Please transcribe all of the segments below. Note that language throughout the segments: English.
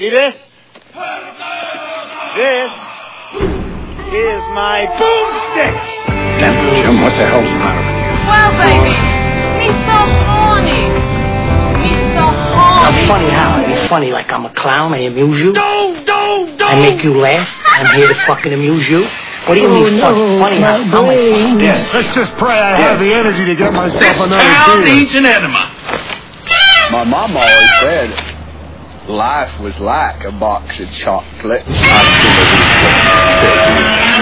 See this? This is my boomstick. Jim, what the hell's the matter with you? Well, baby, he's so horny. He's so horny. Now, funny how? I mean, funny like I'm a clown. I amuse you. Don't. I make you laugh. I'm here to fucking amuse you. What do you mean funny? How? Yes. Let's just pray I have the energy to get myself another deal. This town needs an enema. My mom always said life was like a box of chocolates. You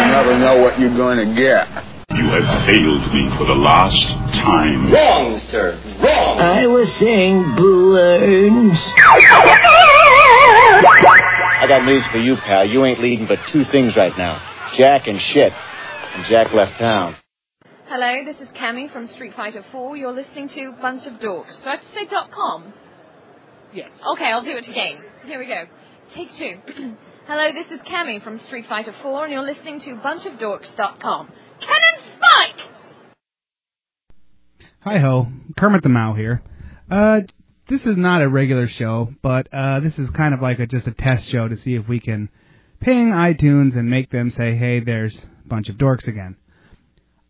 never know what you're going to get. You have failed me for the last time. Wrong, sir. Wrong. I was saying balloons. I got news for you, pal. You ain't leading but two things right now. Jack and shit. And Jack left town. Hello, this is Cammy from Street Fighter 4. You're listening to Bunch of Dorks. Do I have to say .com? Yes. Okay, I'll do it again. Here we go. Take two. Hello, this is Cammy from Street Fighter 4, and you're listening to bunchofdorks.com. Cannon Spike! Hi-ho. Kermit the Mao here. This is not a regular show, but this is kind of like just a test show to see if we can ping iTunes and make them say, hey, there's a bunch of dorks again.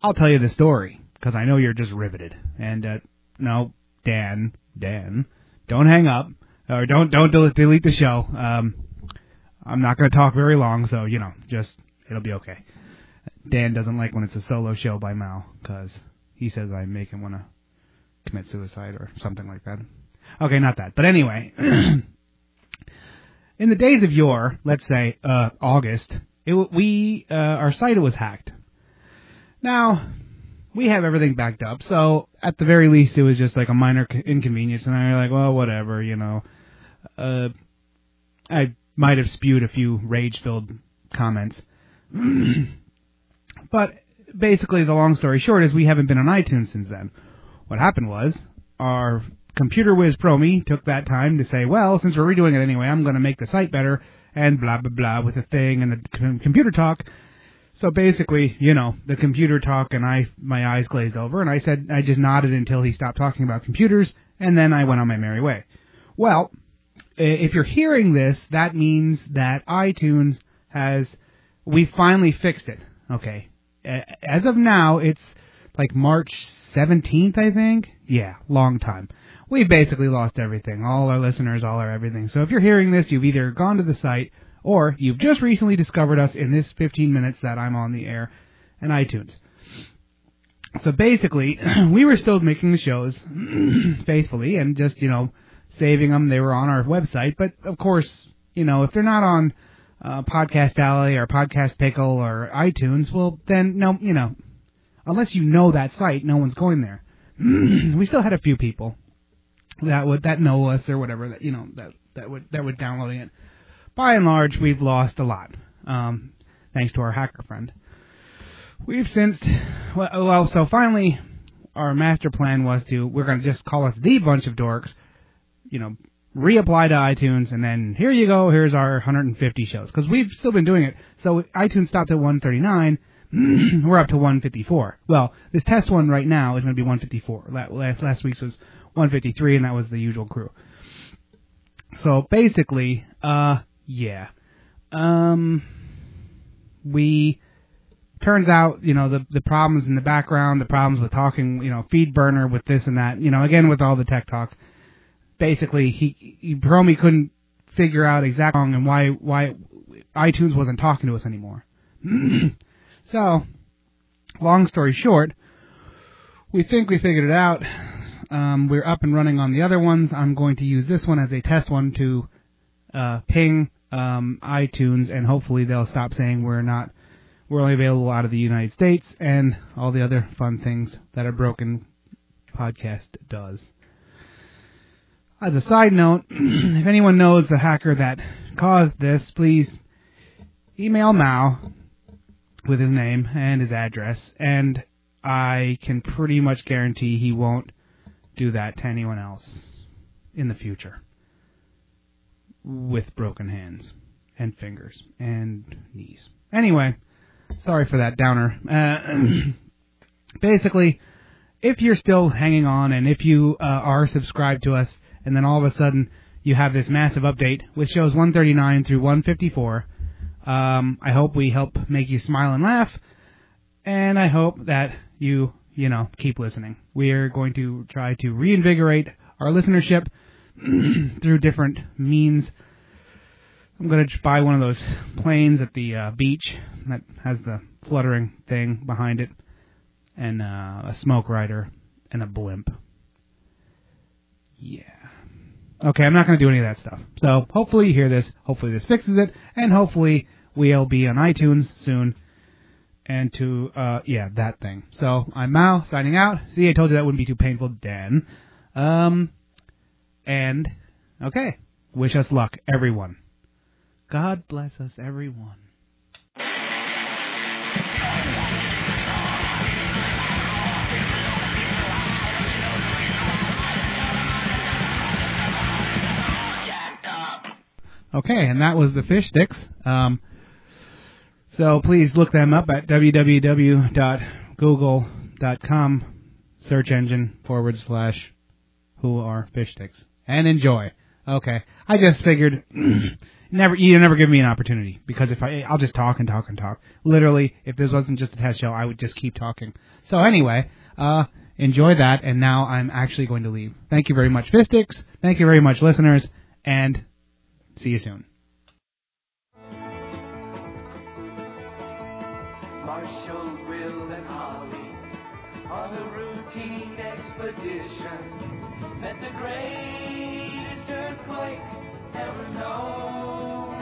I'll tell you the story, because I know you're just riveted. And, no, Dan, don't hang up, or don't delete the show. I'm not going to talk very long, so, it'll be okay. Dan doesn't like when it's a solo show by Mao, because he says I make him want to commit suicide or something like that. Okay, not that. But anyway, in the days of yore, let's say August, our site was hacked. Now, we have everything backed up, so at the very least it was just like a minor inconvenience, and I was like, well, whatever, I might have spewed a few rage-filled comments. But basically, the long story short is we haven't been on iTunes since then. What happened was, our computer whiz Promi took that time to say, well, since we're redoing it anyway, I'm going to make the site better, and blah, blah, blah, with the thing and the computer talk. So basically, the computer talk, and my eyes glazed over, and I said, I just nodded until he stopped talking about computers, and then I went on my merry way. Well, if you're hearing this, that means that iTunes we finally fixed it. Okay. As of now, it's like March 17th, I think. Yeah, long time. We basically lost everything, all our listeners, all our everything. So if you're hearing this, you've either gone to the site, or you've just recently discovered us in this 15 minutes that I'm on the air and iTunes. So basically, we were still making the shows faithfully and just, saving them. They were on our website. But, of course, if they're not on Podcast Alley or Podcast Pickle or iTunes, well, then, no, unless you know that site, no one's going there. We still had a few people that know us or whatever, that would download it. By and large, we've lost a lot, thanks to our hacker friend. We've since, so finally, our master plan was we're going to just call us the Bunch of Dorks, reapply to iTunes, and then here you go, here's our 150 shows, because we've still been doing it. So iTunes stopped at 139, we're up to 154. Well, this test one right now is going to be 154. Last week's was 153, and that was the usual crew. So basically, turns out, the problems in the background, the problems with talking, Feed Burner with this and that, again with all the tech talk, basically, Promi couldn't figure out exactly and why iTunes wasn't talking to us anymore. So, long story short, we think we figured it out. We're up and running on the other ones. I'm going to use this one as a test one to ping iTunes, and hopefully they'll stop saying we're only available out of the United States and all the other fun things that a broken podcast does. As a side note, if anyone knows the hacker that caused this, please email Mao with his name and his address, and I can pretty much guarantee he won't do that to anyone else in the future. With broken hands and fingers and knees. Anyway, sorry for that downer. Basically, if you're still hanging on and if you are subscribed to us and then all of a sudden you have this massive update with shows 139 through 154. I hope we help make you smile and laugh, and I hope that you keep listening. We are going to try to reinvigorate our listenership through different means. I'm going to buy one of those planes at the beach that has the fluttering thing behind it, and a smoke rider, and a blimp. Yeah. Okay, I'm not going to do any of that stuff. So hopefully you hear this, hopefully this fixes it, and hopefully we'll be on iTunes soon, and to, that thing. So I'm Mao, signing out. See, I told you that wouldn't be too painful, Dan. And, okay, wish us luck, everyone. God bless us, everyone. Okay, and that was the fish sticks. So please look them up at www.google.com .com/search-engine/ who are fish sticks, and enjoy. Okay, I just figured you never give me an opportunity, because if I'll just talk and talk and talk. Literally, if this wasn't just a test show, I would just keep talking. So anyway, enjoy that, and now I'm actually going to leave. Thank you very much, fish sticks. Thank you very much, listeners, and see you soon. Marshall, Will, and Holly on a routine expedition met the greatest earthquake ever known.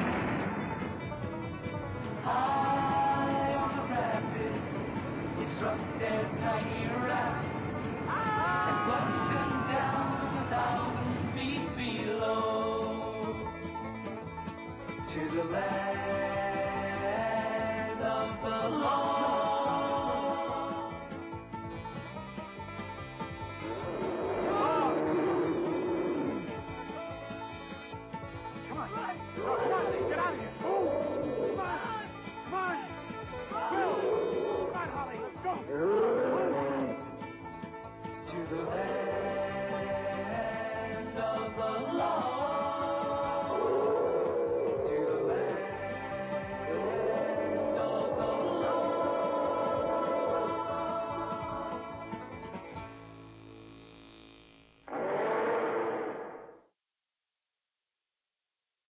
High on the rapids, it struck their tiny raft and flushed them down 1,000 feet below to the land of the lost.